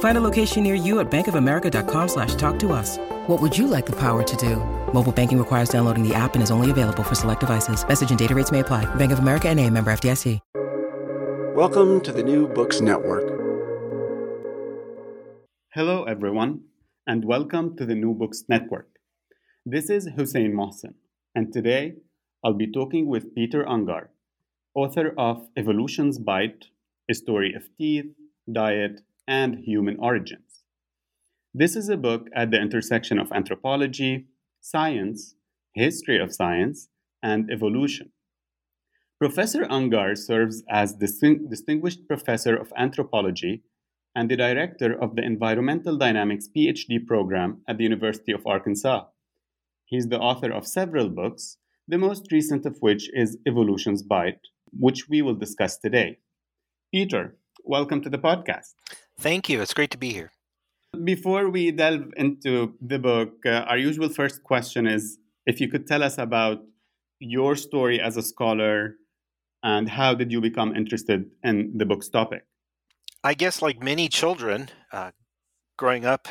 Find a location near you at bankofamerica.com/talktous. What would you like the power to do? Mobile banking requires downloading the app and is only available for select devices. Message and data rates may apply. Bank of America N.A., member FDIC. Welcome to the New Books Network. Hello, everyone, and welcome to the New Books Network. This is Hussein Mohsen, and today I'll be talking with Peter Ungar, author of Evolution's Bite, A Story of Teeth, Diet, and Human Origins. This is a book at the intersection of anthropology, science, history of science, and evolution. Professor Ungar serves as Distinguished Professor of Anthropology and the Director of the Environmental Dynamics PhD program at the University of Arkansas. He's the author of several books, the most recent of which is Evolution's Bite, which we will discuss today. Peter, welcome to the podcast. Thank you. It's great to be here. Before we delve into the book, our usual first question is if you could tell us about your story as a scholar and how did you become interested in the book's topic? I guess like many children growing up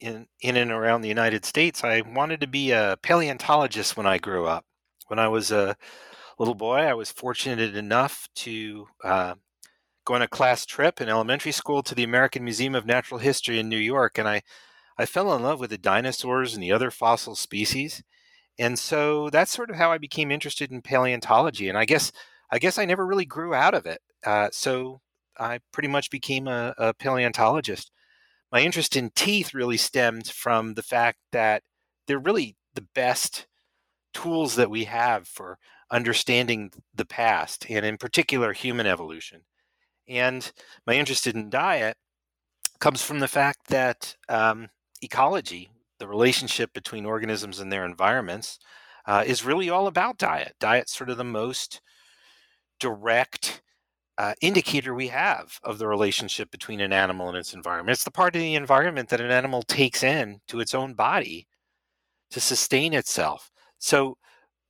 in and around the United States, I wanted to be a paleontologist when I grew up. When I was a little boy, I was fortunate enough to go on a class trip in elementary school to the American Museum of Natural History in New York. And I fell in love with the dinosaurs and the other fossil species. And so that's sort of how I became interested in paleontology. And I guess I never really grew out of it. So I pretty much became a paleontologist. My interest in teeth really stemmed from the fact that they're really the best tools that we have for understanding the past, and in particular, human evolution. And my interest in diet comes from the fact that ecology, the relationship between organisms and their environments, is really all about diet. Diet's sort of the most direct indicator we have of the relationship between an animal and its environment. It's the part of the environment that an animal takes in to its own body to sustain itself. So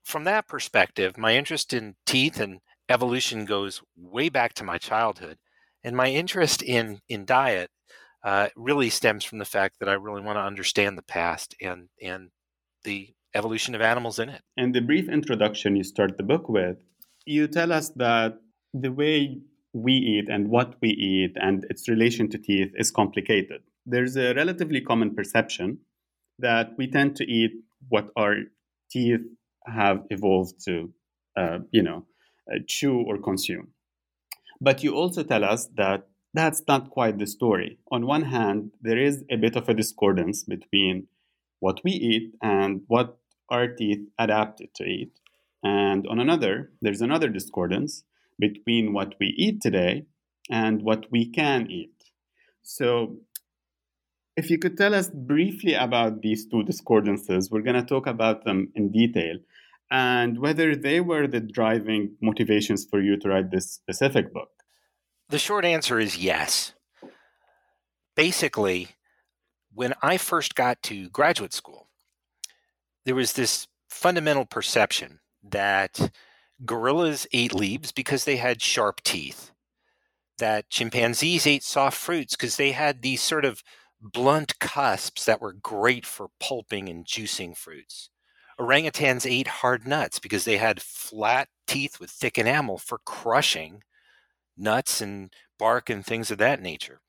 from that perspective, my interest in teeth and evolution goes way back to my childhood, and my interest in diet really stems from the fact that I really want to understand the past and the evolution of animals in it. And the brief introduction you start the book with, you tell us that the way we eat and what we eat and its relation to teeth is complicated. There's a relatively common perception that we tend to eat what our teeth have evolved to, chew or consume. But you also tell us that that's not quite the story. On one hand, there is a bit of a discordance between what we eat and what our teeth adapted to eat. And on another, there's another discordance between what we eat today and what we can eat. So if you could tell us briefly about these two discordances, we're going to talk about them in detail, and whether they were the driving motivations for you to write this specific book. The short answer is yes. Basically, when I first got to graduate school, there was this fundamental perception that gorillas ate leaves because they had sharp teeth. that chimpanzees ate soft fruits because they had these sort of blunt cusps that were great for pulping and juicing fruits. Orangutans ate hard nuts because they had flat teeth with thick enamel for crushing nuts and bark and things of that nature.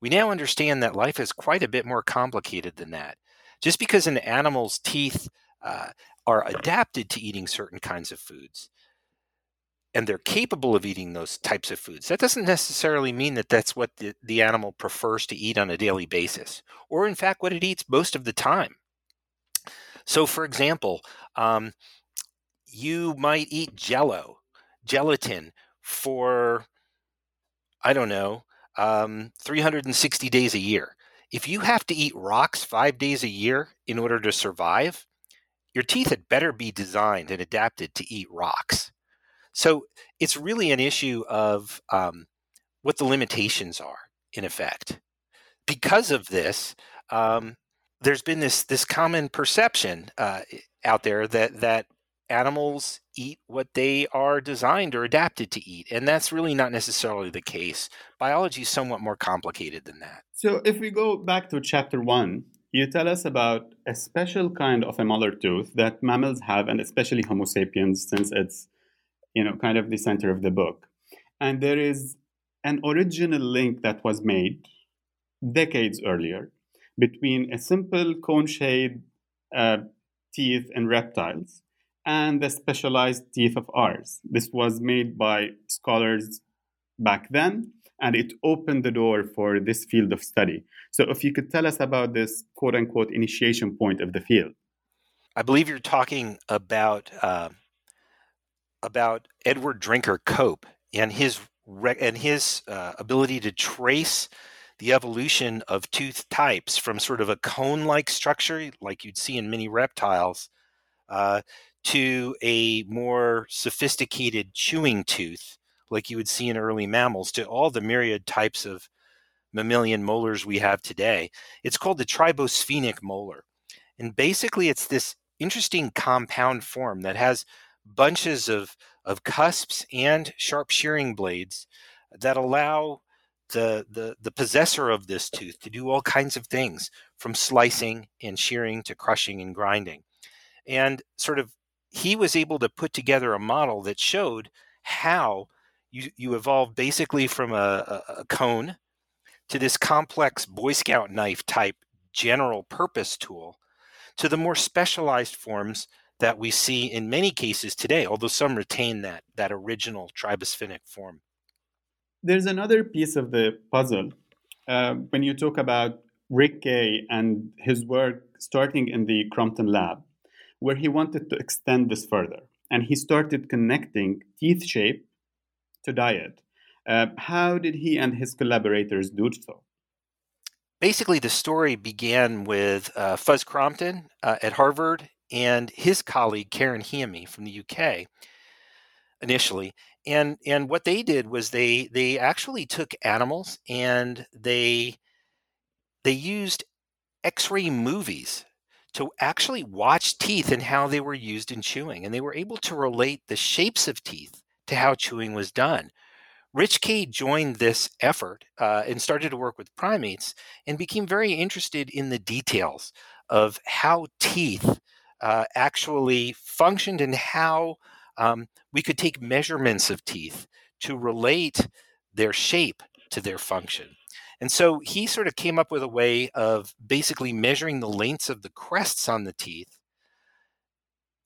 We now understand that life is quite a bit more complicated than that. Just because an animal's teeth are adapted to eating certain kinds of foods, and they're capable of eating those types of foods, that doesn't necessarily mean that that's what the animal prefers to eat on a daily basis, or in fact what it eats most of the time. So for example, you might eat gelatin for, 360 days a year. If you have to eat rocks 5 days a year in order to survive, your teeth had better be designed and adapted to eat rocks. So it's really an issue of what the limitations are, in effect. Because of this, there's been this common perception out there that animals eat what they are designed or adapted to eat, and that's really not necessarily the case. Biology is somewhat more complicated than that. So if we go back to chapter 1, you tell us about a special kind of a molar tooth that mammals have, and especially Homo sapiens, since it's kind of the center of the book. And there is an original link that was made decades earlier between a simple cone-shaped teeth in reptiles and the specialized teeth of ours. This was made by scholars back then, and it opened the door for this field of study. So if you could tell us about this quote-unquote initiation point of the field. I believe you're talking about Edward Drinker Cope and his ability to trace the evolution of tooth types from sort of a cone-like structure, like you'd see in many reptiles, to a more sophisticated chewing tooth, like you would see in early mammals, to all the myriad types of mammalian molars we have today. It's called the tribosphenic molar. And basically, it's this interesting compound form that has bunches of cusps and sharp shearing blades that allow the possessor of this tooth to do all kinds of things, from slicing and shearing to crushing and grinding. And sort of he was able to put together a model that showed how you evolved basically from a cone to this complex Boy Scout knife type general purpose tool to the more specialized forms that we see in many cases today, although some retain that original tribosphenic form. There's another piece of the puzzle. When you talk about Rick Kay and his work starting in the Crompton lab, where he wanted to extend this further, and he started connecting teeth shape to diet. How did he and his collaborators do so? Basically, the story began with Fuzz Crompton at Harvard and his colleague, Karen Hiemy from the UK initially. And what they did was they actually took animals and they used X-ray movies to actually watch teeth and how they were used in chewing. And they were able to relate the shapes of teeth to how chewing was done. Rich Kay joined this effort and started to work with primates and became very interested in the details of how teeth actually functioned and how we could take measurements of teeth to relate their shape to their function. And so he sort of came up with a way of basically measuring the lengths of the crests on the teeth,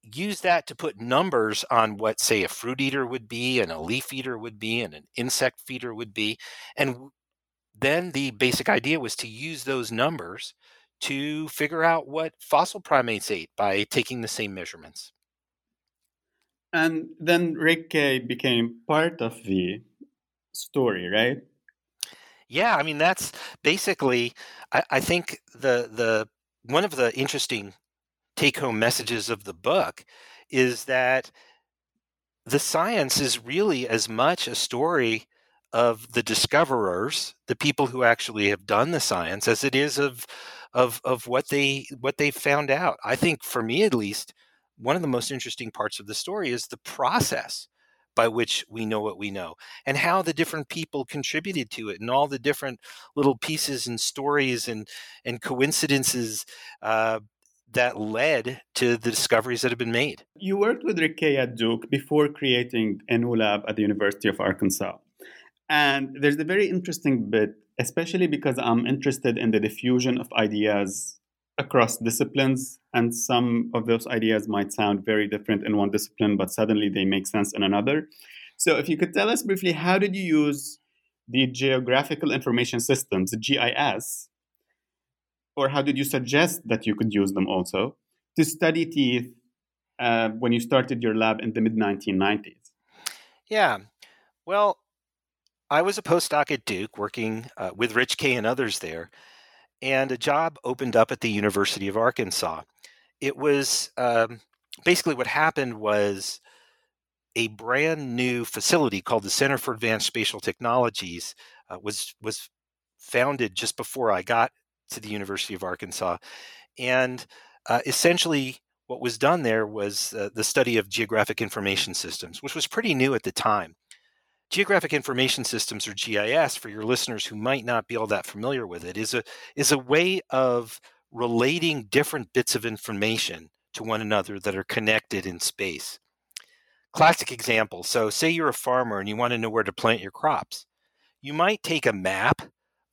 use that to put numbers on what, say, a fruit eater would be and a leaf eater would be and an insect feeder would be. And then the basic idea was to use those numbers to figure out what fossil primates ate by taking the same measurements. And then Rick Kay became part of the story, right? Yeah, I mean, that's basically, I think, the one of the interesting take-home messages of the book is that the science is really as much a story of the discoverers, the people who actually have done the science, as it is of what they found out. I think, for me at least, one of the most interesting parts of the story is the process by which we know what we know, and how the different people contributed to it, and all the different little pieces and stories and coincidences that led to the discoveries that have been made. You worked with Rich Kay at Duke before creating a new lab at the University of Arkansas. And there's a very interesting bit, especially because I'm interested in the diffusion of ideas across disciplines, and some of those ideas might sound very different in one discipline, but suddenly they make sense in another. So if you could tell us briefly, how did you use the geographical information systems, GIS, or how did you suggest that you could use them also, to study teeth when you started your lab in the mid-1990s? Yeah, well, I was a postdoc at Duke working with Rich Kay and others there, and a job opened up at the University of Arkansas. It was basically what happened was a brand new facility called the Center for Advanced Spatial Technologies was founded just before I got to the University of Arkansas. And essentially what was done there was the study of geographic information systems, which was pretty new at the time. Geographic information systems, or GIS, for your listeners who might not be all that familiar with it, is a way of relating different bits of information to one another that are connected in space. Classic example. So say you're a farmer and you want to know where to plant your crops. You might take a map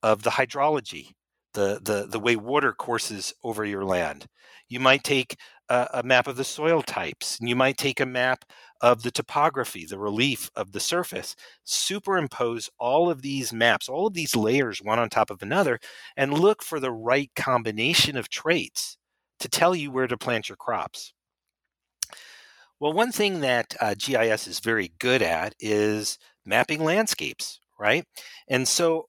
of the hydrology, the way water courses over your land. You might take a map of the soil types, and you might take a map of the topography, the relief of the surface, superimpose all of these maps, all of these layers one on top of another, and look for the right combination of traits to tell you where to plant your crops. Well, one thing that GIS is very good at is mapping landscapes, right? And so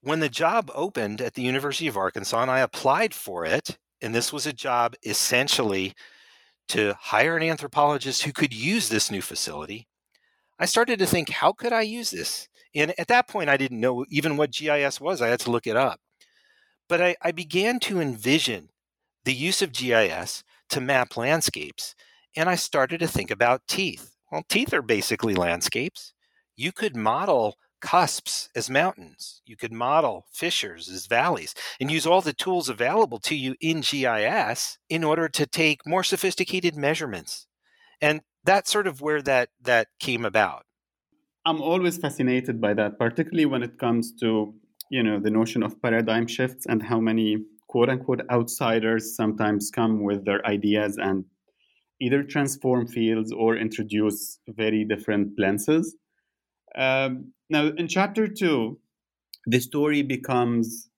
when the job opened at the University of Arkansas and I applied for it, and this was a job essentially to hire an anthropologist who could use this new facility, I started to think, how could I use this? And at that point, I didn't know even what GIS was. I had to look it up. But I began to envision the use of GIS to map landscapes. And I started to think about teeth. Well, teeth are basically landscapes. You could model cusps as mountains. You could model fissures as valleys and use all the tools available to you in GIS in order to take more sophisticated measurements. And that's sort of where that came about. I'm always fascinated by that, particularly when it comes to, the notion of paradigm shifts and how many quote unquote outsiders sometimes come with their ideas and either transform fields or introduce very different lenses. Now, in chapter 2, the story becomes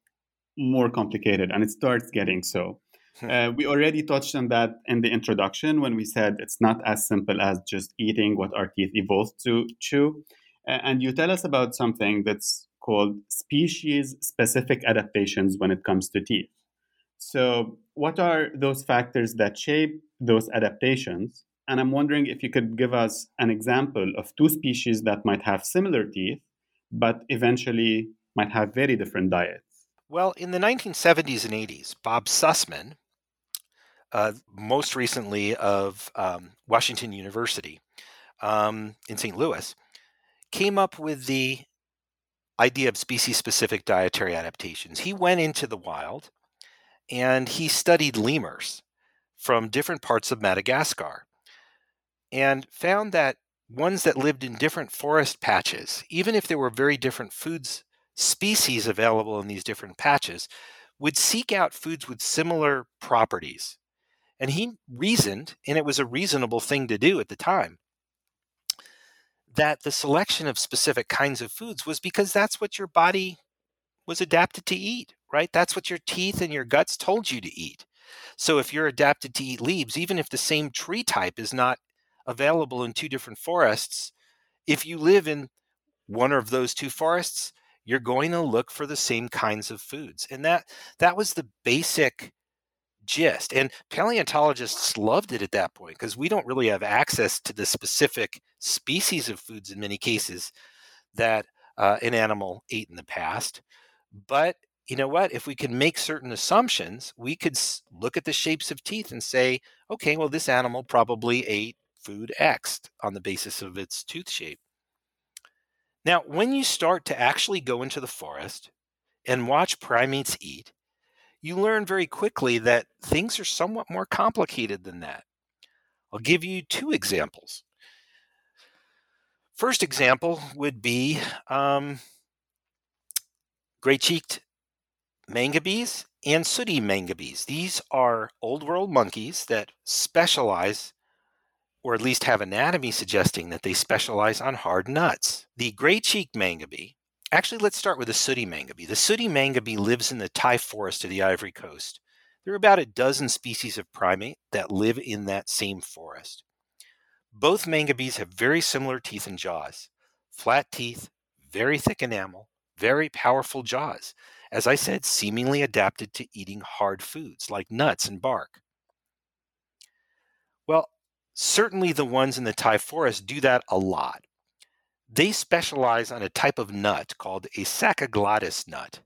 more complicated, and it starts getting so. We already touched on that in the introduction when we said it's not as simple as just eating what our teeth evolved to chew. And you tell us about something that's called species-specific adaptations when it comes to teeth. So what are those factors that shape those adaptations? And I'm wondering if you could give us an example of two species that might have similar teeth, but eventually might have very different diets. Well, in the 1970s and 80s, Bob Sussman, most recently of Washington University in St. Louis, came up with the idea of species-specific dietary adaptations. He went into the wild and he studied lemurs from different parts of Madagascar, and found that ones that lived in different forest patches, even if there were very different foods species available in these different patches, would seek out foods with similar properties. And he reasoned, and it was a reasonable thing to do at the time, that the selection of specific kinds of foods was because that's what your body was adapted to eat, right? That's what your teeth and your guts told you to eat. So if you're adapted to eat leaves, even if the same tree type is not available in two different forests, if you live in one of those two forests, you're going to look for the same kinds of foods. And that was the basic gist. And paleontologists loved it at that point because we don't really have access to the specific species of foods in many cases that an animal ate in the past. But you know what? If we can make certain assumptions, we could look at the shapes of teeth and say, okay, well, this animal probably ate food X on the basis of its tooth shape. Now, when you start to actually go into the forest and watch primates eat, you learn very quickly that things are somewhat more complicated than that. I'll give you two examples. First example would be gray-cheeked mangabees and sooty mangabees. These are old world monkeys that specialize, or at least have anatomy suggesting that they specialize on hard nuts. The gray-cheeked mangabee, actually let's start with the sooty mangabee. The sooty mangabee lives in the Taï forest of the Ivory Coast. There are about a dozen species of primate that live in that same forest. Both mangabees have very similar teeth and jaws. Flat teeth, very thick enamel, very powerful jaws. As I said, seemingly adapted to eating hard foods like nuts and bark. Well, certainly the ones in the Taï forest do that a lot. They specialize on a type of nut called a sacoglottis nut.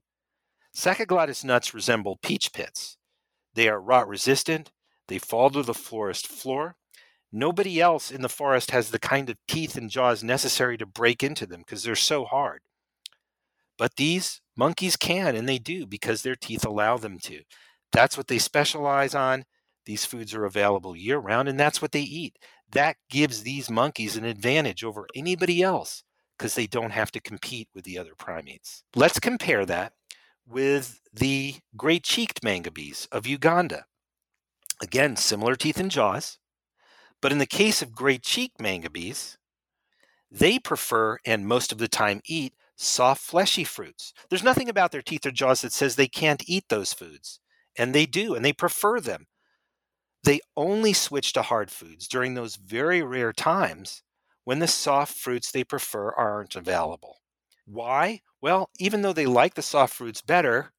Sacoglottis nuts resemble peach pits. They are rot resistant. They fall to the forest floor. Nobody else in the forest has the kind of teeth and jaws necessary to break into them because they're so hard. But these monkeys can, and they do, because their teeth allow them to. That's what they specialize on. These foods are available year-round, and that's what they eat. That gives these monkeys an advantage over anybody else because they don't have to compete with the other primates. Let's compare that with the gray-cheeked mangabees of Uganda. Again, similar teeth and jaws. But in the case of gray-cheeked mangabees, they prefer, and most of the time eat, soft, fleshy fruits. There's nothing about their teeth or jaws that says they can't eat those foods. And they do, and they prefer them. They only switch to hard foods during those very rare times when the soft fruits they prefer aren't available. Why? Well, even though they like the soft fruits better,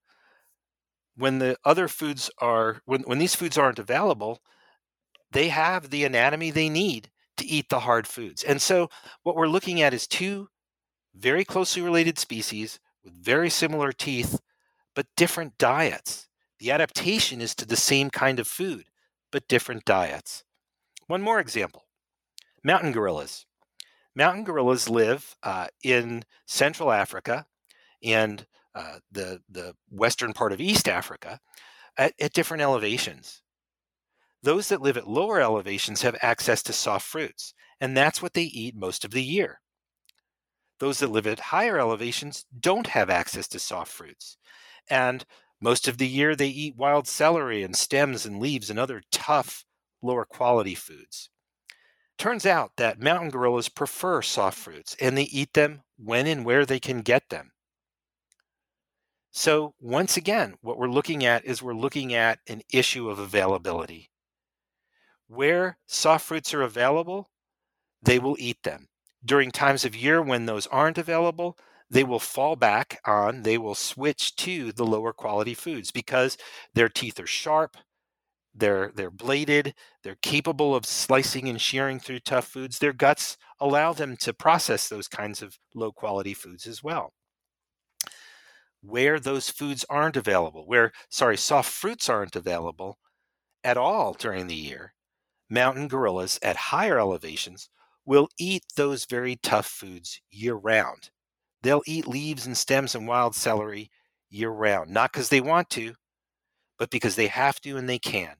when these foods aren't available, they have the anatomy they need to eat the hard foods. And so what we're looking at is two very closely related species with very similar teeth, but different diets. The adaptation is to the same kind of food, but different diets. One more example, mountain gorillas. Mountain gorillas live in Central Africa and the western part of East Africa at different elevations. Those that live at lower elevations have access to soft fruits, and that's what they eat most of the year. Those that live at higher elevations don't have access to soft fruits. And most of the year, they eat wild celery and stems and leaves and other tough, lower quality foods. Turns out that mountain gorillas prefer soft fruits, and they eat them when and where they can get them. So once again, what we're looking at is an issue of availability. Where soft fruits are available, they will eat them. During times of year when those aren't available, they will fall back on, they will switch to the lower quality foods because their teeth are sharp, they're bladed, they're capable of slicing and shearing through tough foods. Their guts allow them to process those kinds of low quality foods as well. Where those foods aren't available, soft fruits aren't available at all during the year, mountain gorillas at higher elevations will eat those very tough foods year-round. They'll eat leaves and stems and wild celery year-round, not because they want to, but because they have to and they can.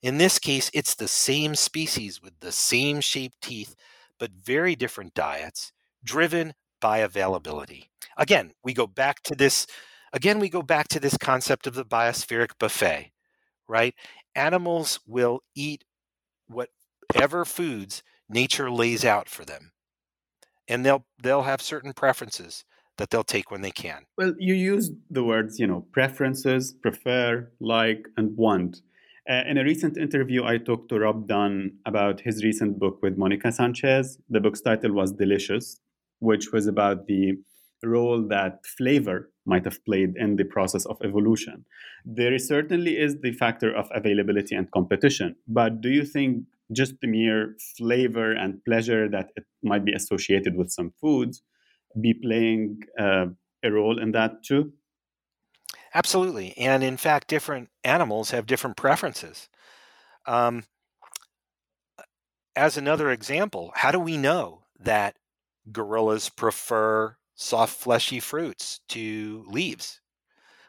In this case, it's the same species with the same shaped teeth, but very different diets, driven by availability. Again, we go back to this concept of the biospheric buffet, right? Animals will eat whatever foods nature lays out for them, and they'll have certain preferences that they'll take when they can. Well, you used the words, preferences, prefer, like, and want. In a recent interview, I talked to Rob Dunn about his recent book with Monica Sanchez. The book's title was Delicious, which was about the role that flavor might have played in the process of evolution. There certainly is the factor of availability and competition, but do you think just the mere flavor and pleasure that it might be associated with some foods be playing a role in that too? Absolutely. And in fact, different animals have different preferences. as another example, how do we know that gorillas prefer soft, fleshy fruits to leaves?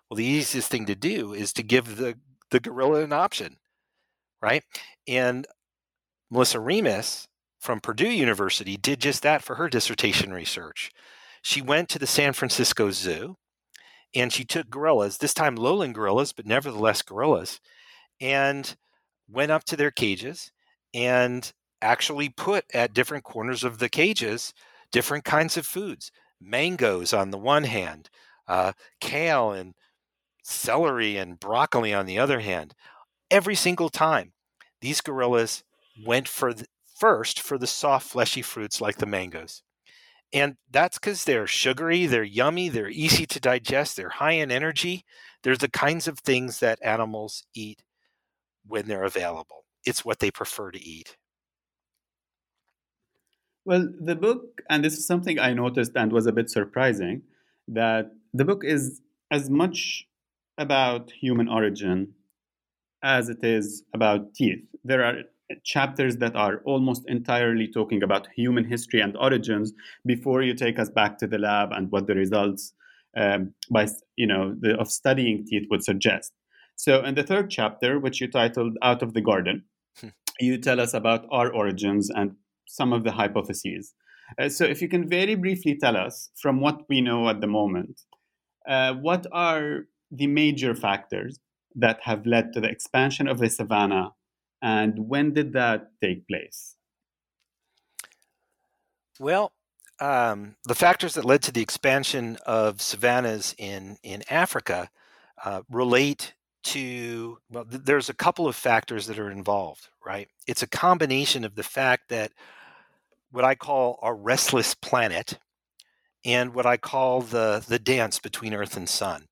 Well, the easiest thing to do is to give the gorilla an option, right? And Melissa Remus from Purdue University did just that for her dissertation research. She went to the San Francisco Zoo and she took gorillas, this time lowland gorillas, but nevertheless gorillas, and went up to their cages and actually put at different corners of the cages different kinds of foods. Mangoes on the one hand, kale and celery and broccoli on the other hand. Every single time, these gorillas went first for the soft, fleshy fruits like the mangoes. And that's because they're sugary, they're yummy, they're easy to digest, they're high in energy. They're the kinds of things that animals eat when they're available. It's what they prefer to eat. Well, the book, and this is something I noticed and was a bit surprising, that the book is as much about human origin as it is about teeth. There are chapters that are almost entirely talking about human history and origins before you take us back to the lab and what the results of studying teeth would suggest. So in the third chapter, which you titled Out of the Garden, you tell us about our origins and some of the hypotheses. So if you can very briefly tell us, from what we know at the moment, what are the major factors that have led to the expansion of the savanna, and when did that take place? Well, the factors that led to the expansion of savannas in Africa relate to, well, there's a couple of factors that are involved, right? It's a combination of the fact that what I call a restless planet and what I call the dance between Earth and Sun.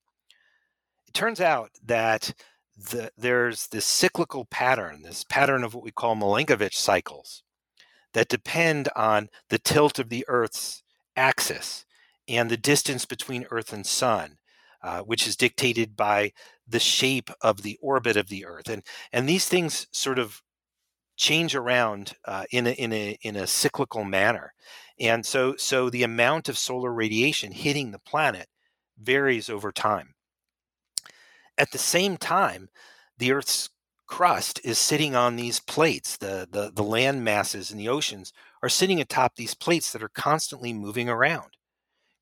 It turns out that there's this cyclical pattern, this pattern of what we call Milankovitch cycles that depend on the tilt of the Earth's axis and the distance between Earth and Sun, which is dictated by the shape of the orbit of the Earth, and these things sort of change around in a cyclical manner, and so the amount of solar radiation hitting the planet varies over time. At the same time, the Earth's crust is sitting on these plates. The land masses and the oceans are sitting atop these plates that are constantly moving around,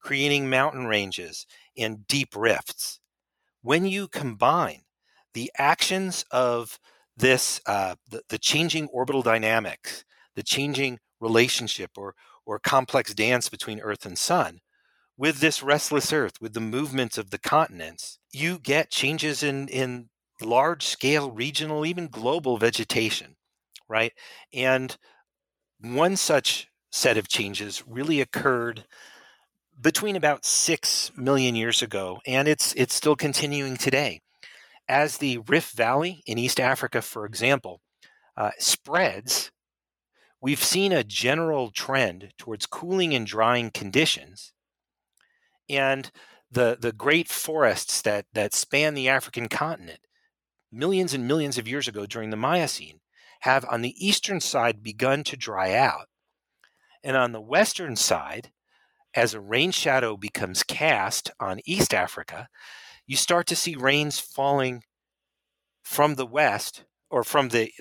creating mountain ranges and deep rifts. When you combine the actions of this, the changing orbital dynamics, the changing relationship or complex dance between Earth and Sun, with this restless Earth, with the movements of the continents, you get changes in large-scale, regional, even global vegetation, right? And one such set of changes really occurred between about 6 million years ago, and it's still continuing today, as the Rift Valley in East Africa, for example, spreads. We've seen a general trend towards cooling and drying conditions, and the great forests that span the African continent millions and millions of years ago during the Miocene have on the eastern side begun to dry out, and on the western side, as a rain shadow becomes cast on East Africa, you start to see rains falling from the west or from the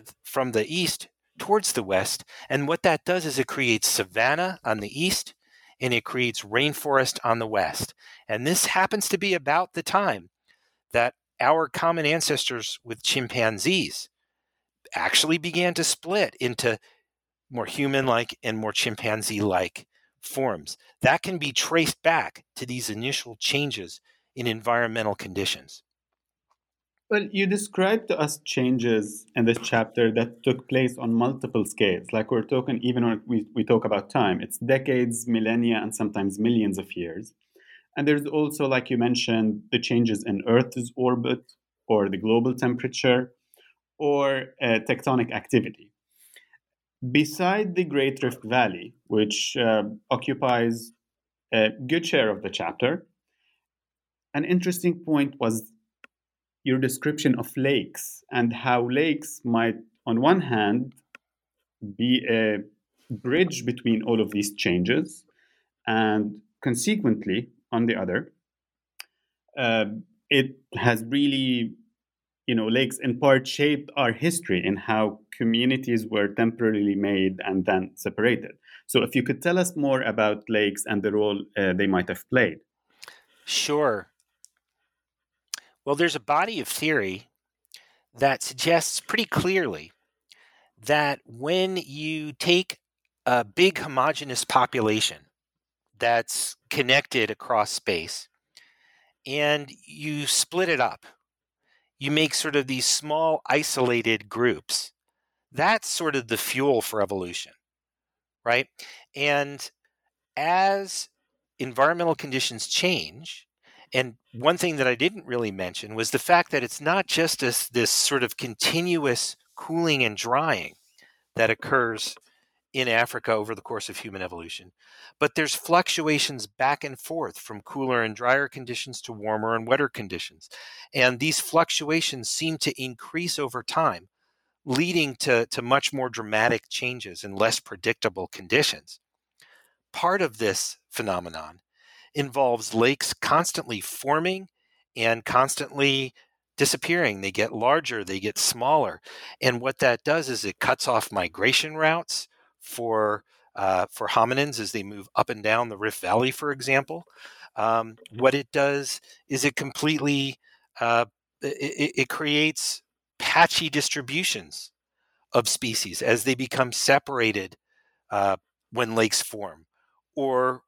east towards the west. And what that does is it creates savanna on the east and it creates rainforest on the west. And this happens to be about the time that our common ancestors with chimpanzees actually began to split into more human-like and more chimpanzee-like forms. That can be traced back to these initial changes in environmental conditions. Well, you described to us changes in this chapter that took place on multiple scales. Like we're talking, even when we talk about time, it's decades, millennia, and sometimes millions of years. And there's also, like you mentioned, the changes in Earth's orbit or the global temperature or tectonic activity. Beside the Great Rift Valley, which occupies a good share of the chapter, an interesting point was your description of lakes and how lakes might, on one hand, be a bridge between all of these changes, and consequently, on the other, it has really, lakes in part shaped our history in how communities were temporarily made and then separated. So if you could tell us more about lakes and the role they might have played. Sure. Well, there's a body of theory that suggests pretty clearly that when you take a big homogeneous population that's connected across space and you split it up, you make sort of these small isolated groups. That's sort of the fuel for evolution, right? And as environmental conditions change, and one thing that I didn't really mention was the fact that it's not just this sort of continuous cooling and drying that occurs in Africa over the course of human evolution, but there's fluctuations back and forth from cooler and drier conditions to warmer and wetter conditions. And these fluctuations seem to increase over time, leading to much more dramatic changes in less predictable conditions. Part of this phenomenon involves lakes constantly forming and constantly disappearing. They get larger, they get smaller. And what that does is it cuts off migration routes for hominins as they move up and down the Rift Valley, for example. What it does is it completely, it creates patchy distributions of species as they become separated when lakes form, or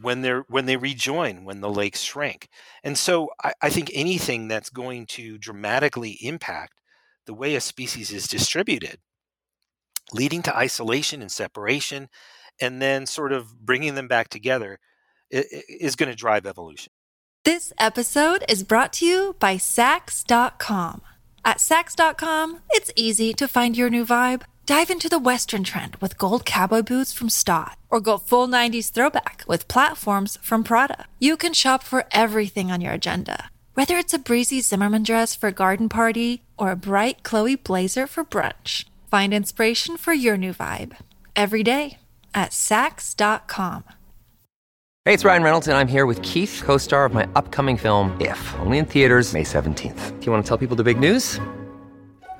when they rejoin, when the lakes shrink. And so I think anything that's going to dramatically impact the way a species is distributed, leading to isolation and separation, and then sort of bringing them back together, is going to drive evolution. This episode is brought to you by Saks.com. At Saks.com, it's easy to find your new vibe. Dive into the Western trend with gold cowboy boots from Staud, or go full 90s throwback with platforms from Prada. You can shop for everything on your agenda, whether it's a breezy Zimmermann dress for a garden party or a bright Chloe blazer for brunch. Find inspiration for your new vibe every day at Saks.com. Hey, it's Ryan Reynolds, and I'm here with Keith, co-star of my upcoming film, If, only in theaters May 17th. Do you want to tell people the big news? All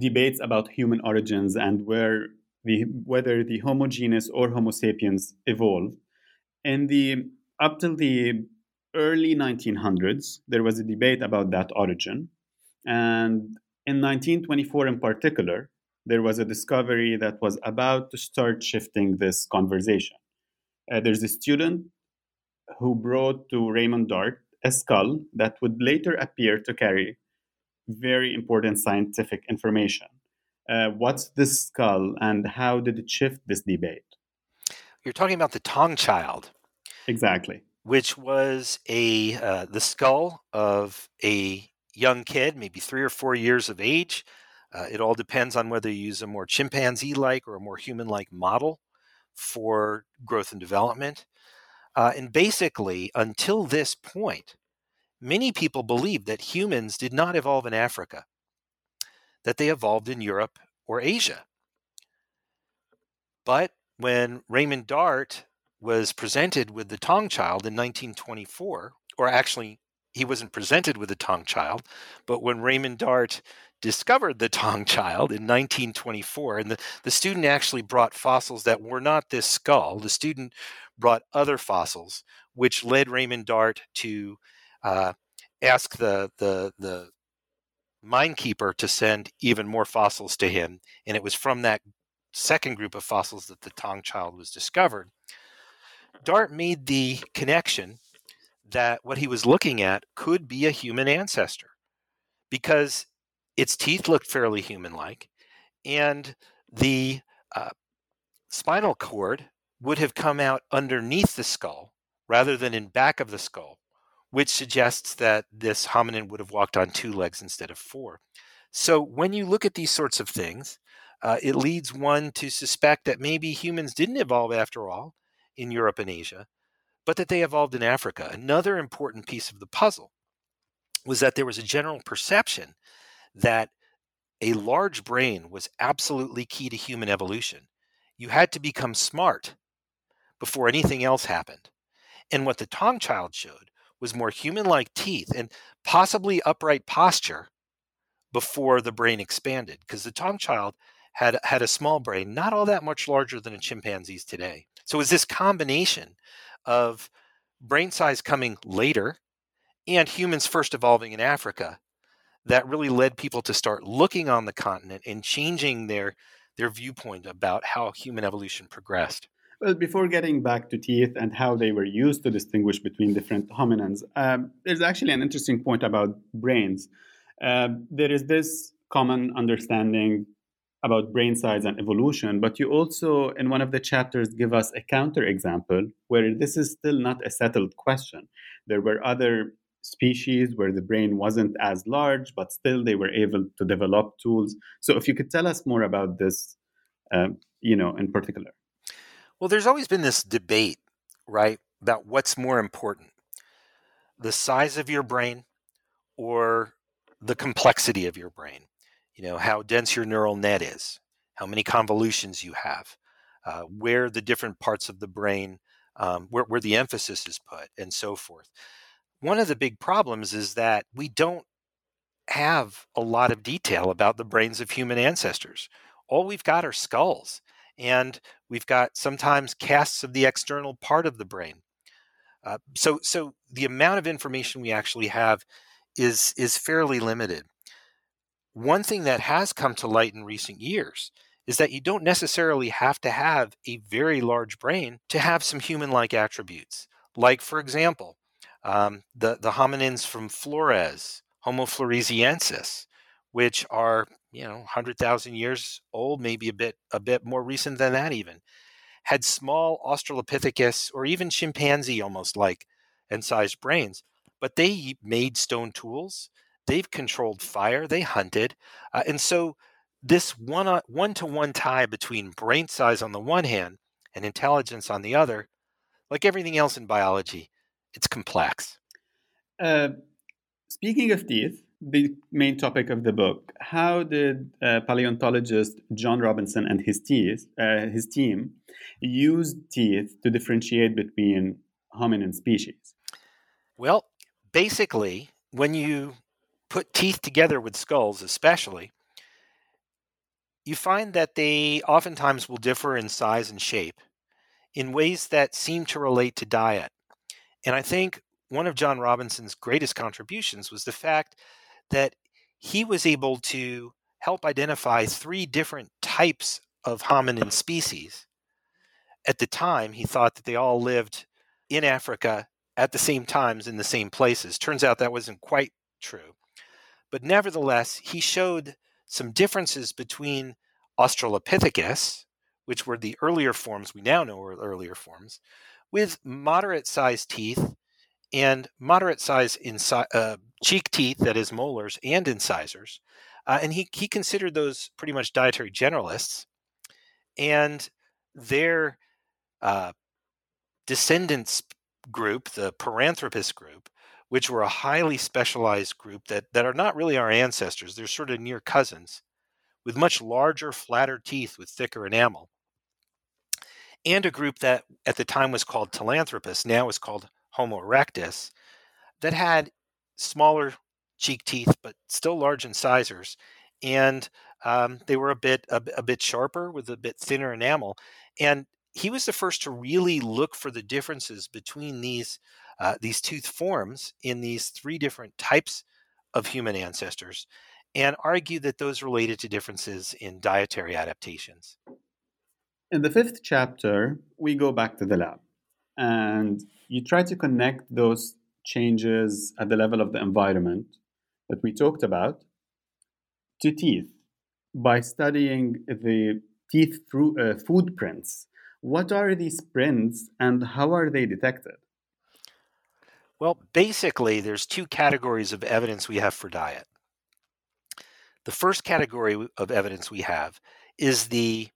debates about human origins and whether the Homo genus or Homo sapiens evolved. And up till the early 1900s, there was a debate about that origin. And in 1924 in particular, there was a discovery that was about to start shifting this conversation. There's a student who brought to Raymond Dart a skull that would later appear to carry very important scientific information. What's this skull and how did it shift this debate? You're talking about the Taung child. Exactly. Which was the skull of a young kid, maybe 3 or 4 years of age. It all depends on whether you use a more chimpanzee-like or a more human-like model for growth and development. And basically, until this point, many people believed that humans did not evolve in Africa, that they evolved in Europe or Asia. But when Raymond Dart was presented with the Taung child in 1924, or actually he wasn't presented with the Taung child, but when Raymond Dart discovered the Taung child in 1924. And the student actually brought fossils that were not this skull. The student brought other fossils, which led Raymond Dart to ask the minekeeper to send even more fossils to him. And it was from that second group of fossils that the Taung child was discovered. Dart made the connection that what he was looking at could be a human ancestor because its teeth looked fairly human-like, and the spinal cord would have come out underneath the skull rather than in back of the skull, which suggests that this hominin would have walked on two legs instead of four. So when you look at these sorts of things, it leads one to suspect that maybe humans didn't evolve after all in Europe and Asia, but that they evolved in Africa. Another important piece of the puzzle was that there was a general perception that a large brain was absolutely key to human evolution. You had to become smart before anything else happened. And what the Taung child showed was more human-like teeth and possibly upright posture before the brain expanded, because the Taung child had a small brain, not all that much larger than a chimpanzee's today. So it was this combination of brain size coming later and humans first evolving in Africa that really led people to start looking on the continent and changing their viewpoint about how human evolution progressed. Well, before getting back to teeth and how they were used to distinguish between different hominins, there's actually an interesting point about brains. There is this common understanding about brain size and evolution, but you also, in one of the chapters, give us a counterexample where this is still not a settled question. There were other species where the brain wasn't as large, but still they were able to develop tools. So if you could tell us more about this, in particular. Well, there's always been this debate, right, about what's more important, the size of your brain or the complexity of your brain. You know, how dense your neural net is, how many convolutions you have, where the different parts of the brain, where the emphasis is put, and so forth. One of the big problems is that we don't have a lot of detail about the brains of human ancestors. All we've got are skulls, and we've got sometimes casts of the external part of the brain. So the amount of information we actually have is fairly limited. One thing that has come to light in recent years is that you don't necessarily have to have a very large brain to have some human-like attributes. Like, for example, the hominins from Flores, Homo floresiensis, which are 100,000 years old, maybe a bit more recent than that even, had small Australopithecus or even chimpanzee almost-like and sized brains, but they made stone tools. They've controlled fire, they hunted. And so this one-to-one tie between brain size on the one hand and intelligence on the other, like everything else in biology, it's complex. Speaking of teeth, the main topic of the book, how did paleontologist John Robinson and his team use teeth to differentiate between hominin species? Well, basically, when you put teeth together with skulls especially, you find that they oftentimes will differ in size and shape in ways that seem to relate to diet. And I think one of John Robinson's greatest contributions was the fact that he was able to help identify three different types of hominin species. At the time, he thought that they all lived in Africa at the same times in the same places. Turns out that wasn't quite true. But nevertheless, he showed some differences between Australopithecus, which were the earlier forms we now know are earlier forms, with moderate-sized teeth and moderate-sized cheek teeth, that is molars, and incisors. And he considered those pretty much dietary generalists. And their descendants group, the Paranthropus group, which were a highly specialized group that are not really our ancestors. They're sort of near cousins with much larger, flatter teeth with thicker enamel. And a group that at the time was called Talanthropus, now is called Homo erectus, that had smaller cheek teeth, but still large incisors and they were a bit sharper with a bit thinner enamel. And he was the first to really look for the differences between these tooth forms in these three different types of human ancestors, and argue that those related to differences in dietary adaptations. In the fifth chapter, we go back to the lab, and you try to connect those changes at the level of the environment that we talked about to teeth by studying the teeth through food prints. What are these prints and how are they detected? Well, basically, there's two categories of evidence we have for diet. The first category of evidence we have is the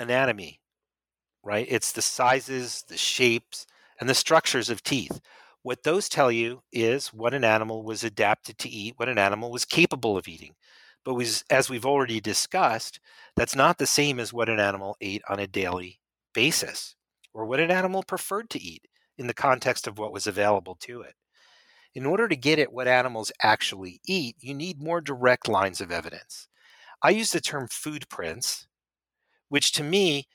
anatomy, right? It's the sizes, the shapes, and the structures of teeth. What those tell you is what an animal was adapted to eat, what an animal was capable of eating. But as we've already discussed, that's not the same as what an animal ate on a daily basis or what an animal preferred to eat in the context of what was available to it. In order to get at what animals actually eat, you need more direct lines of evidence. I use the term food prints, which to me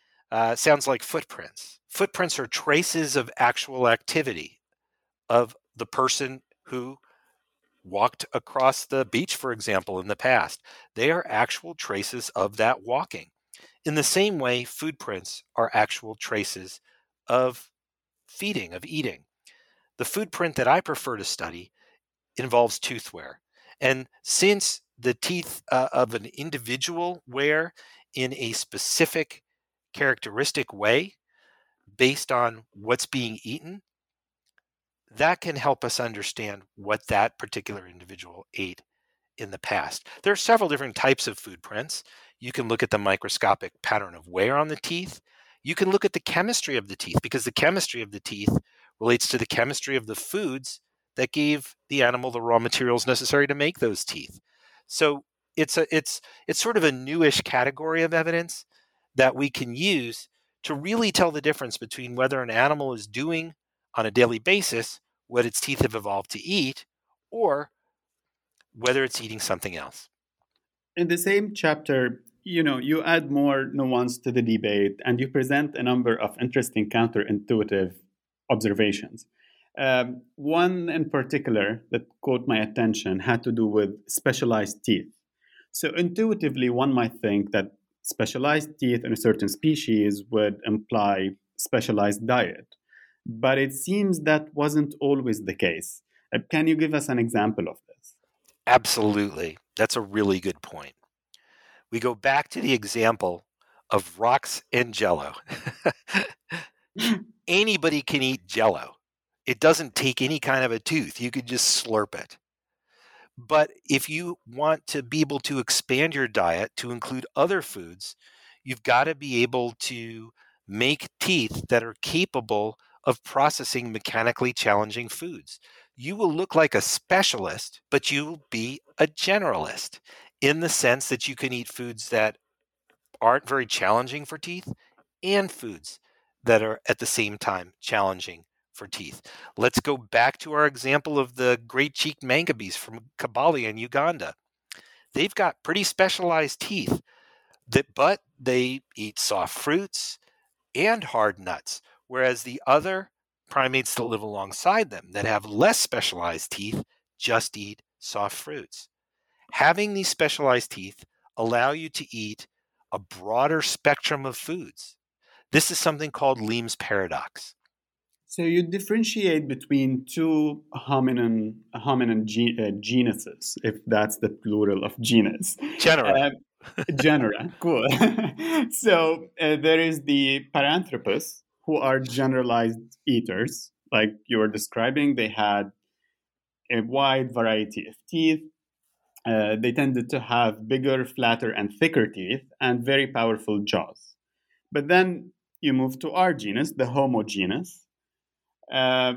sounds like footprints. Footprints are traces of actual activity of the person who walked across the beach, for example, in the past. They are actual traces of that walking. In the same way, food prints are actual traces of feeding, of eating. The food print that I prefer to study involves tooth wear. And since the teeth of an individual wear in a specific characteristic way based on what's being eaten, that can help us understand what that particular individual ate in the past. There are several different types of food prints. You can look at the microscopic pattern of wear on the teeth. You can look at the chemistry of the teeth, because the chemistry of the teeth relates to the chemistry of the foods that gave the animal the raw materials necessary to make those teeth. So it's sort of a newish category of evidence that we can use to really tell the difference between whether an animal is doing on a daily basis what its teeth have evolved to eat or whether it's eating something else. In the same chapter, you add more nuance to the debate and you present a number of interesting counterintuitive observations. One in particular that caught my attention had to do with specialized teeth. So intuitively, one might think that specialized teeth in a certain species would imply specialized diet. But it seems that wasn't always the case. Can you give us an example of this? Absolutely. That's a really good point. We go back to the example of rocks and Jello. Anybody can eat Jello. It doesn't take any kind of a tooth. You could just slurp it. But if you want to be able to expand your diet to include other foods, you've got to be able to make teeth that are capable of processing mechanically challenging foods. You will look like a specialist, but you will be a generalist in the sense that you can eat foods that aren't very challenging for teeth and foods that are at the same time challenging for teeth. Let's go back to our example of the great-cheeked mangabees from Kabalia in Uganda. They've got pretty specialized teeth, but they eat soft fruits and hard nuts, whereas the other primates that live alongside them that have less specialized teeth just eat soft fruits. Having these specialized teeth allow you to eat a broader spectrum of foods. This is something called Lehm's paradox. So you differentiate between two hominin genuses, if that's the plural of genus. Genera. Genera, cool. So there is the Paranthropus, who are generalized eaters, like you were describing. They had a wide variety of teeth. They tended to have bigger, flatter, and thicker teeth, and very powerful jaws. But then you move to our genus, the Homo genus,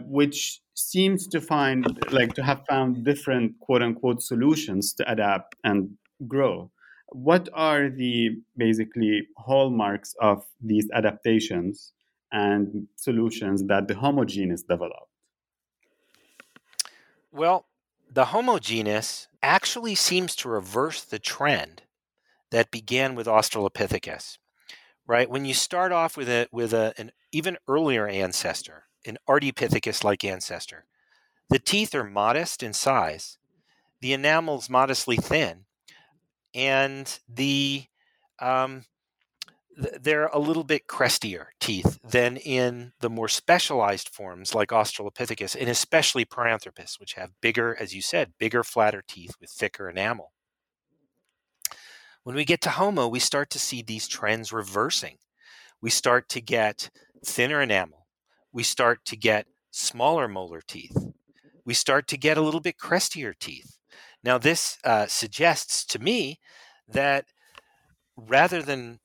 which seems to have found different quote-unquote solutions to adapt and grow. What are the basically hallmarks of these adaptations and solutions that the Homo genus developed? Well, the Homo genus actually seems to reverse the trend that began with Australopithecus, right? When you start off with an even earlier ancestor, an Ardipithecus-like ancestor, the teeth are modest in size, the enamel's modestly thin, and they're a little bit crestier teeth than in the more specialized forms like Australopithecus and especially Paranthropus, which have bigger, as you said, bigger, flatter teeth with thicker enamel. When we get to Homo, we start to see these trends reversing. We start to get thinner enamel. We start to get smaller molar teeth. We start to get a little bit crestier teeth. Now, this suggests to me that rather than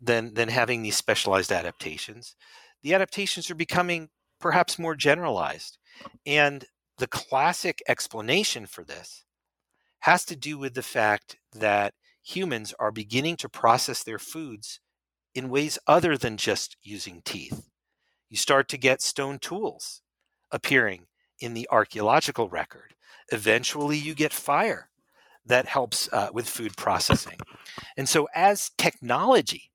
having these specialized adaptations, the adaptations are becoming perhaps more generalized. And the classic explanation for this has to do with the fact that humans are beginning to process their foods in ways other than just using teeth. You start to get stone tools appearing in the archaeological record. Eventually, you get fire that helps with food processing. And so as technology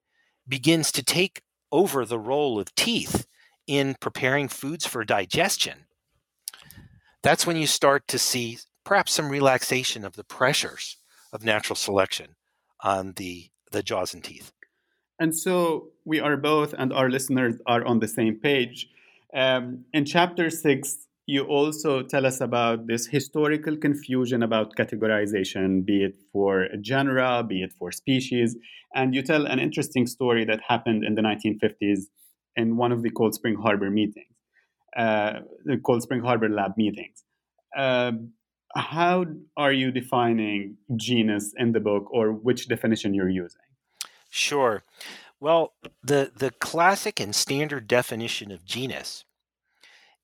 begins to take over the role of teeth in preparing foods for digestion, that's when you start to see perhaps some relaxation of the pressures of natural selection on the jaws and teeth. And so we are both, and our listeners are on the same page. In Chapter 6, you also tell us about this historical confusion about categorization, be it for genera, be it for species. And you tell an interesting story that happened in the 1950s in one of the Cold Spring Harbor meetings, the Cold Spring Harbor lab meetings. How are you defining genus in the book, or which definition you're using? Sure. Well, the classic and standard definition of genus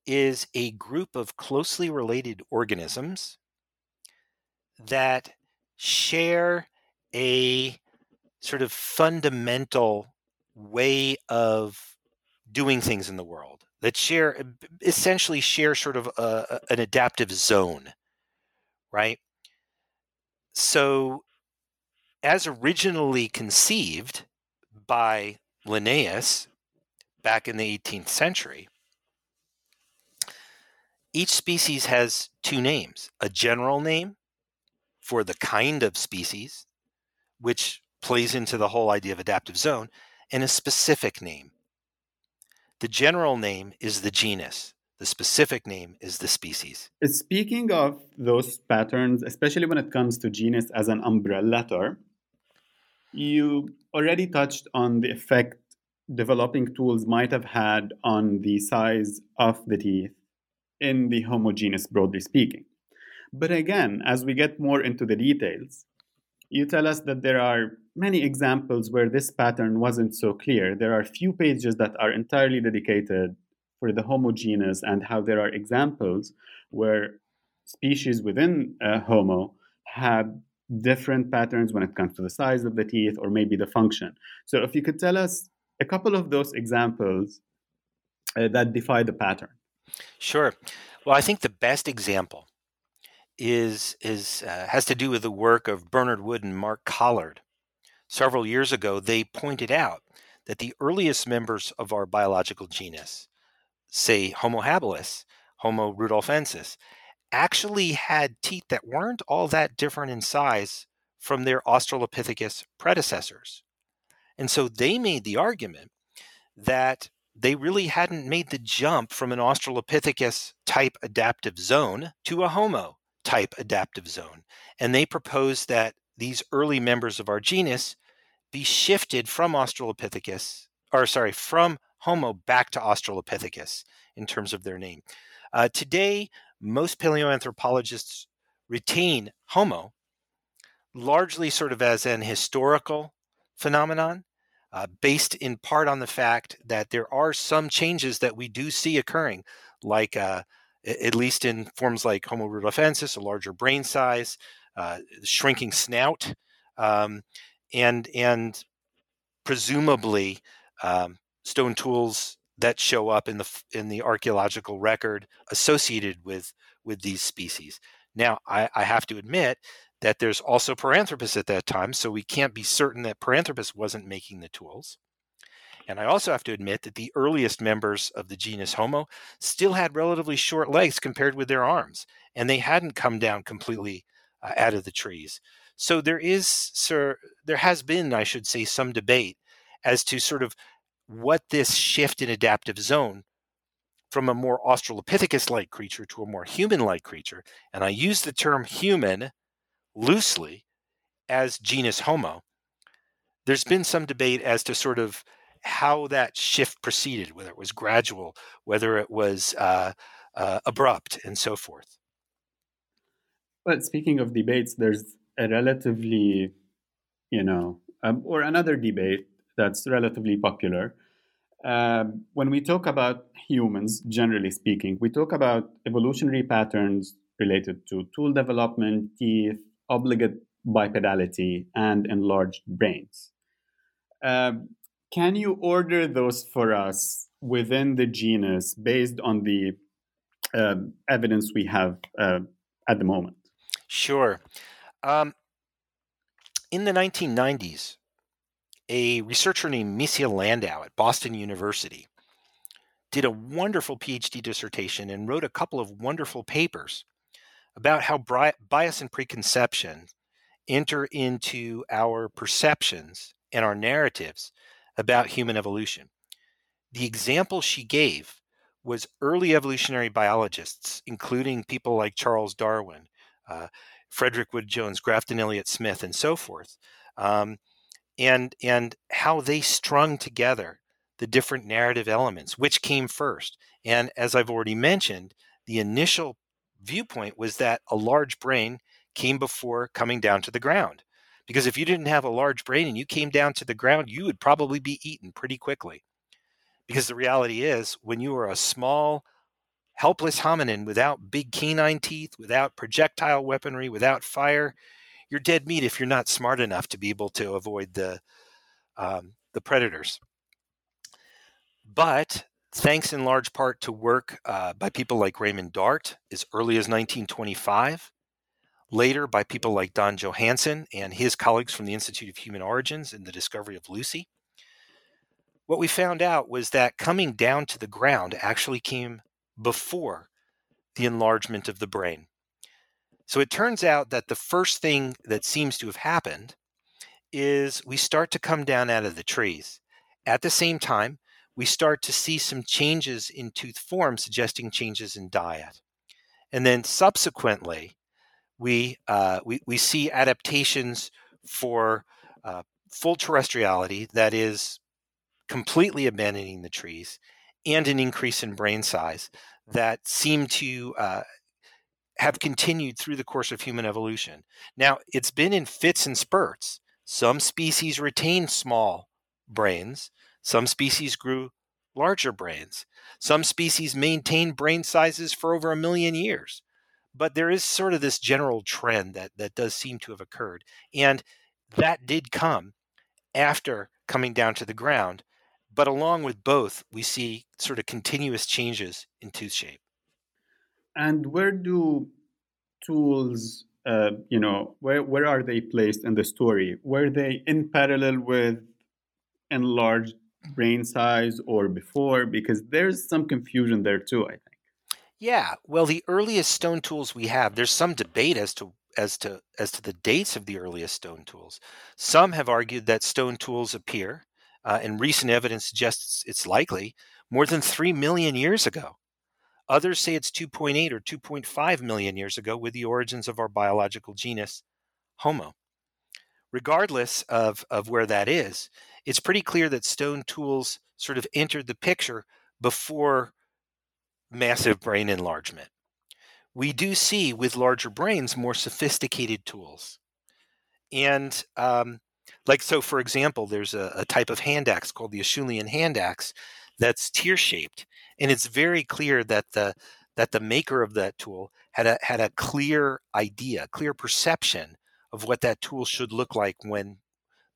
is a group of closely related organisms that share a sort of fundamental way of doing things in the world, that essentially share sort of an adaptive zone, right? So as originally conceived by Linnaeus back in the 18th century, each species has two names, a general name for the kind of species, which plays into the whole idea of adaptive zone, and a specific name. The general name is the genus. The specific name is the species. Speaking of those patterns, especially when it comes to genus as an umbrella term, you already touched on the effect developing tools might have had on the size of the teeth in the Homo genus, broadly speaking. But again, as we get more into the details, you tell us that there are many examples where this pattern wasn't so clear. There are few pages that are entirely dedicated for the Homo genus and how there are examples where species within Homo have different patterns when it comes to the size of the teeth or maybe the function. So if you could tell us a couple of those examples that defy the pattern. Sure. Well, I think the best example has to do with the work of Bernard Wood and Mark Collard. Several years ago, they pointed out that the earliest members of our biological genus, say Homo habilis, Homo rudolfensis, actually had teeth that weren't all that different in size from their Australopithecus predecessors. And so they made the argument that they really hadn't made the jump from an Australopithecus type adaptive zone to a Homo type adaptive zone. And they proposed that these early members of our genus be shifted from from Homo back to Australopithecus in terms of their name. Today, most paleoanthropologists retain Homo largely sort of as an historical phenomenon, based in part on the fact that there are some changes that we do see occurring, like at least in forms like Homo rudolfensis, a larger brain size, shrinking snout, and presumably stone tools that show up in the archaeological record associated with these species. Now, I have to admit that there's also Paranthropus at that time, so we can't be certain that Paranthropus wasn't making the tools. And I also have to admit that the earliest members of the genus Homo still had relatively short legs compared with their arms, and they hadn't come down completely out of the trees. So there has been, I should say, some debate as to sort of what this shift in adaptive zone from a more Australopithecus-like creature to a more human-like creature, and I use the term human loosely as genus Homo, there's been some debate as to sort of how that shift proceeded, whether it was gradual, whether it was abrupt, and so forth. Well, speaking of debates, there's a relatively, or another debate that's relatively popular. When we talk about humans, generally speaking, we talk about evolutionary patterns related to tool development, teeth, obligate bipedality, and enlarged brains. Can you order those for us within the genus based on the evidence we have at the moment? Sure. In the 1990s, a researcher named Misha Landau at Boston University did a wonderful PhD dissertation and wrote a couple of wonderful papers about how bias and preconception enter into our perceptions and our narratives about human evolution. The example she gave was early evolutionary biologists, including people like Charles Darwin, Frederick Wood-Jones, Grafton Elliott Smith, and so forth, and how they strung together the different narrative elements, which came first. And as I've already mentioned, the initial viewpoint was that a large brain came before coming down to the ground. Because if you didn't have a large brain and you came down to the ground, you would probably be eaten pretty quickly. Because the reality is, when you are a small, helpless hominin without big canine teeth, without projectile weaponry, without fire, you're dead meat if you're not smart enough to be able to avoid the predators. But thanks in large part to work by people like Raymond Dart as early as 1925, later by people like Don Johanson and his colleagues from the Institute of Human Origins in the discovery of Lucy, what we found out was that coming down to the ground actually came before the enlargement of the brain. So it turns out that the first thing that seems to have happened is we start to come down out of the trees. At the same time, we start to see some changes in tooth form, suggesting changes in diet. And then subsequently, we see adaptations for full terrestriality, that is completely abandoning the trees, and an increase in brain size that seem to have continued through the course of human evolution. Now, it's been in fits and spurts. Some species retain small brains. Some species grew larger brains. Some species maintained brain sizes for over 1 million years. But there is sort of this general trend that does seem to have occurred. And that did come after coming down to the ground. But along with both, we see sort of continuous changes in tooth shape. And where do tools, where are they placed in the story? Were they in parallel with enlarged brain size or before? Because there's some confusion there too, I think. Yeah, well, the earliest stone tools we have, there's some debate as to the dates of the earliest stone tools. Some have argued that stone tools appear, and recent evidence suggests it's likely, more than 3 million years ago. Others say it's 2.8 or 2.5 million years ago with the origins of our biological genus, Homo. Regardless of where that is, it's pretty clear that stone tools sort of entered the picture before massive brain enlargement. We do see with larger brains more sophisticated tools. And for example, there's a type of hand axe called the Acheulean hand axe that's tear-shaped. And it's very clear that the maker of that tool had a clear idea, clear perception of what that tool should look like when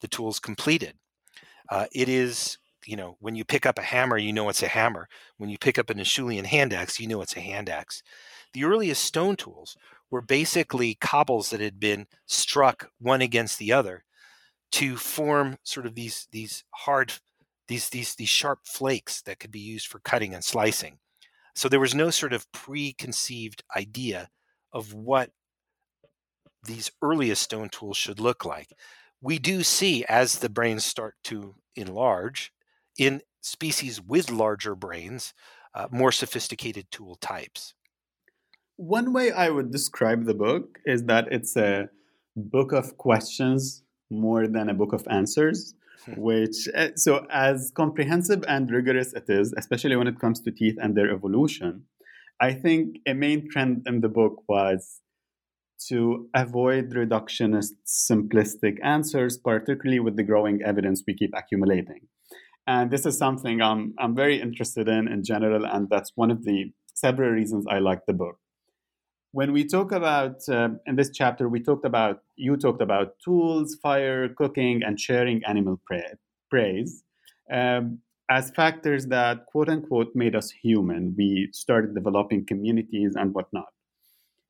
the tool's completed. It is, when you pick up a hammer, you know it's a hammer. When you pick up an Acheulean hand axe, you know it's a hand axe. The earliest stone tools were basically cobbles that had been struck one against the other to form sort of these sharp flakes that could be used for cutting and slicing. So there was no sort of preconceived idea of what these earliest stone tools should look like. We do see, as the brains start to enlarge, in species with larger brains, more sophisticated tool types. One way I would describe the book is that it's a book of questions more than a book of answers, which, so as comprehensive and rigorous it is, especially when it comes to teeth and their evolution, I think a main trend in the book was to avoid reductionist, simplistic answers, particularly with the growing evidence we keep accumulating. And this is something I'm very interested in general, and that's one of the several reasons I like the book. When we talk about, in this chapter, you talked about tools, fire, cooking, and sharing animal praise as factors that, quote unquote, made us human. We started developing communities and whatnot.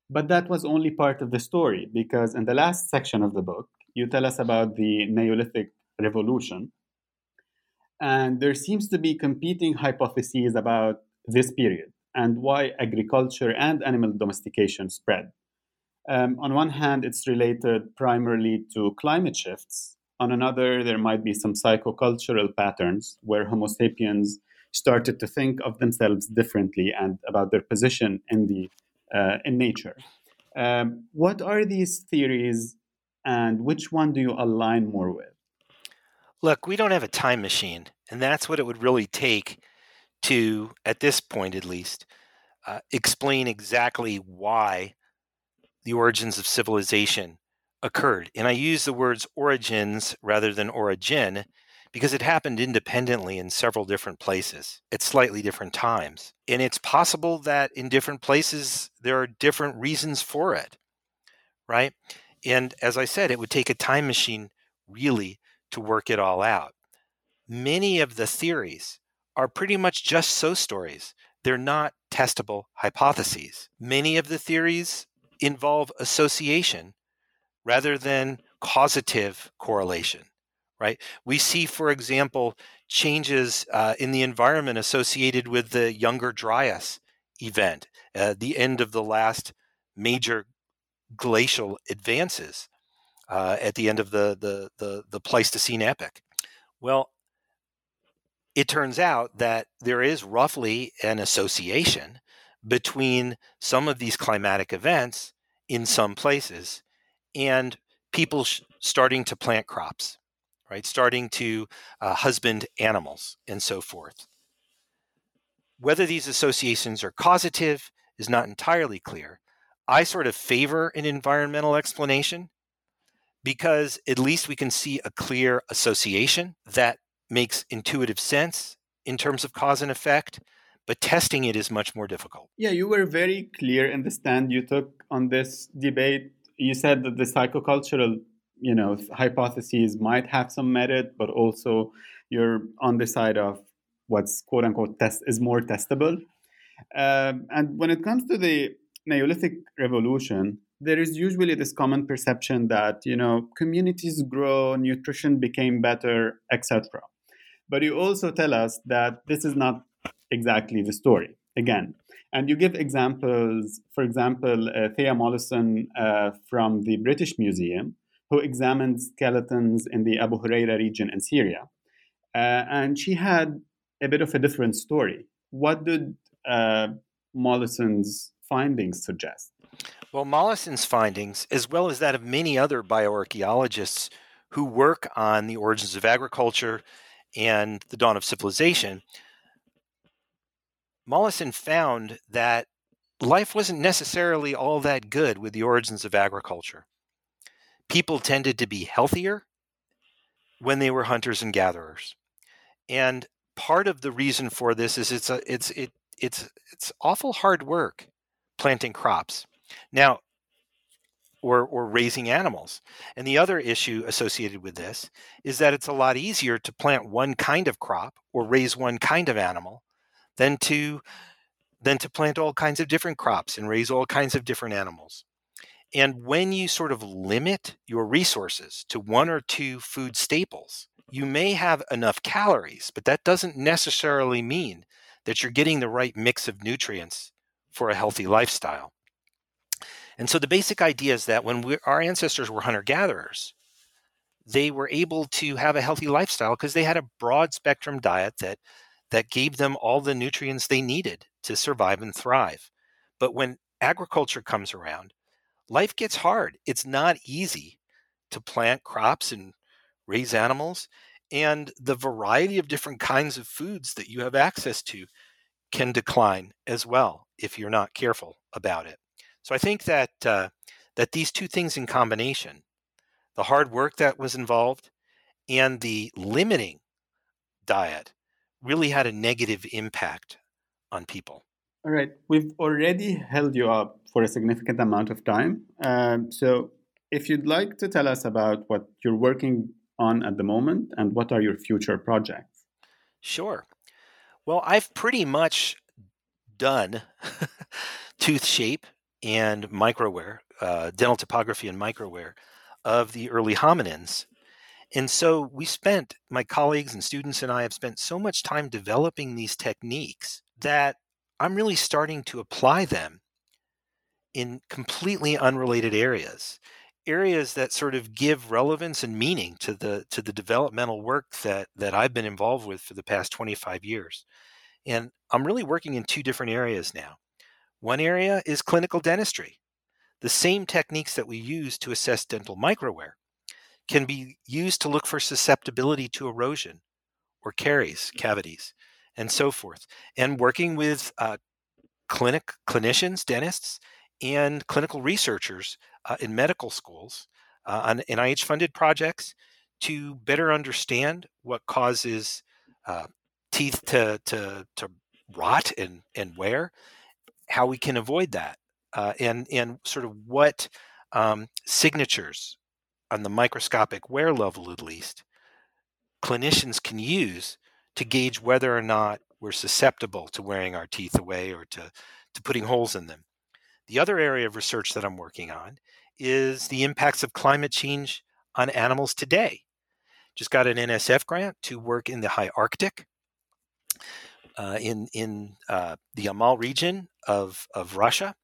But that was only part of the story, because in the last section of the book, you tell us about the Neolithic Revolution. And there seems to be competing hypotheses about this period and why agriculture and animal domestication spread. On one hand, it's related primarily to climate shifts. On another, there might be some psychocultural patterns where Homo sapiens started to think of themselves differently and about their position in nature. What are these theories, and which one do you align more with? Look, we don't have a time machine, and that's what it would really take to, at this point at least, explain exactly why the origins of civilization occurred. And I use the words origins rather than origin because it happened independently in several different places at slightly different times. And it's possible that in different places there are different reasons for it, right? And as I said, it would take a time machine really to work it all out. Many of the theories are pretty much just so stories. They're not testable hypotheses. Many of the theories involve association rather than causative correlation, right? We see, for example, changes in the environment associated with the Younger Dryas event, the end of the last major glacial advances at the end of the Pleistocene epoch. Well, it turns out that there is roughly an association between some of these climatic events in some places and people starting to plant crops, right? Starting to husband animals and so forth. Whether these associations are causative is not entirely clear. I sort of favor an environmental explanation because at least we can see a clear association that makes intuitive sense in terms of cause and effect, but testing it is much more difficult. Yeah, you were very clear in the stand you took on this debate. You said that the psychocultural, hypotheses might have some merit, but also you're on the side of what's quote unquote is more testable. And when it comes to the Neolithic Revolution, there is usually this common perception that, communities grow, nutrition became better, etc. But you also tell us that this is not exactly the story, again. And you give examples, for example, Thea Mollison from the British Museum, who examined skeletons in the Abu Huraira region in Syria. And she had a bit of a different story. What did Mollison's findings suggest? Well, Mollison's findings, as well as that of many other bioarchaeologists who work on the origins of agriculture and the dawn of civilization, Mollison found that life wasn't necessarily all that good with the origins of agriculture. People tended to be healthier when they were hunters and gatherers. And part of the reason for this is it's awful hard work planting crops. Now, or raising animals. And the other issue associated with this is that it's a lot easier to plant one kind of crop or raise one kind of animal than to plant all kinds of different crops and raise all kinds of different animals. And when you sort of limit your resources to one or two food staples, you may have enough calories, but that doesn't necessarily mean that you're getting the right mix of nutrients for a healthy lifestyle. And so the basic idea is that when our ancestors were hunter-gatherers, they were able to have a healthy lifestyle because they had a broad-spectrum diet that gave them all the nutrients they needed to survive and thrive. But when agriculture comes around, life gets hard. It's not easy to plant crops and raise animals, and the variety of different kinds of foods that you have access to can decline as well if you're not careful about it. So I think that these two things in combination, the hard work that was involved and the limiting diet, really had a negative impact on people. All right. We've already held you up for a significant amount of time. So if you'd like to tell us about what you're working on at the moment and what are your future projects? Sure. Well, I've pretty much done tooth shape and microware, dental topography and microware of the early hominins. And so my colleagues and students and I have spent so much time developing these techniques that I'm really starting to apply them in completely unrelated areas that sort of give relevance and meaning to the developmental work that I've been involved with for the past 25 years. And I'm really working in two different areas now. One area is clinical dentistry. The same techniques that we use to assess dental microware can be used to look for susceptibility to erosion or caries, cavities, and so forth. And working with clinicians, dentists, and clinical researchers in medical schools on NIH-funded projects to better understand what causes teeth to rot and wear, how we can avoid that, and sort of what signatures on the microscopic wear level, at least, clinicians can use to gauge whether or not we're susceptible to wearing our teeth away or to putting holes in them. The other area of research that I'm working on is the impacts of climate change on animals today. Just got an NSF grant to work in the high Arctic, in the Yamal region of Russia.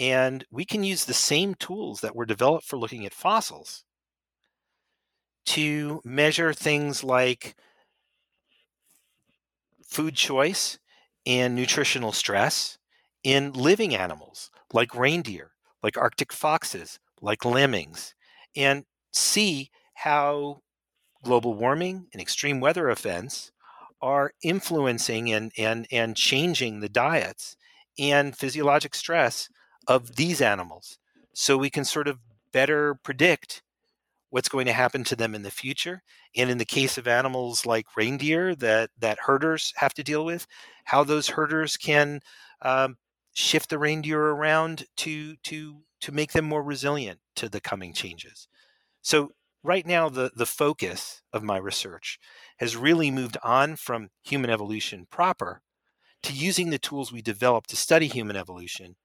And we can use the same tools that were developed for looking at fossils to measure things like food choice and nutritional stress in living animals like reindeer, like Arctic foxes, like lemmings, and see how global warming and extreme weather events are influencing and changing the diets and physiologic stress of these animals. So we can sort of better predict what's going to happen to them in the future. And in the case of animals like reindeer that herders have to deal with, how those herders can shift the reindeer around to make them more resilient to the coming changes. So right now, the focus of my research has really moved on from human evolution proper to using the tools we developed to study human evolution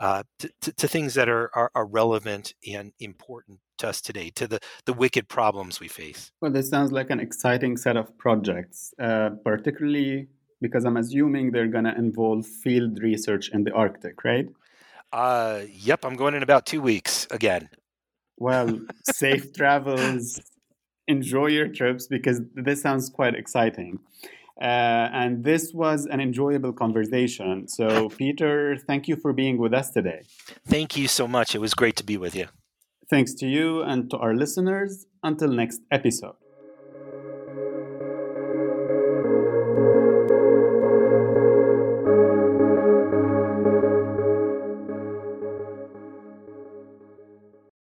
to things that are relevant and important to us today, to the wicked problems we face. Well, this sounds like an exciting set of projects, particularly because I'm assuming they're going to involve field research in the Arctic, right? Yep, I'm going in about 2 weeks again. Well, safe travels, enjoy your trips, because this sounds quite exciting. And this was an enjoyable conversation. So, Peter, thank you for being with us today. Thank you so much. It was great to be with you. Thanks to you and to our listeners. Until next episode.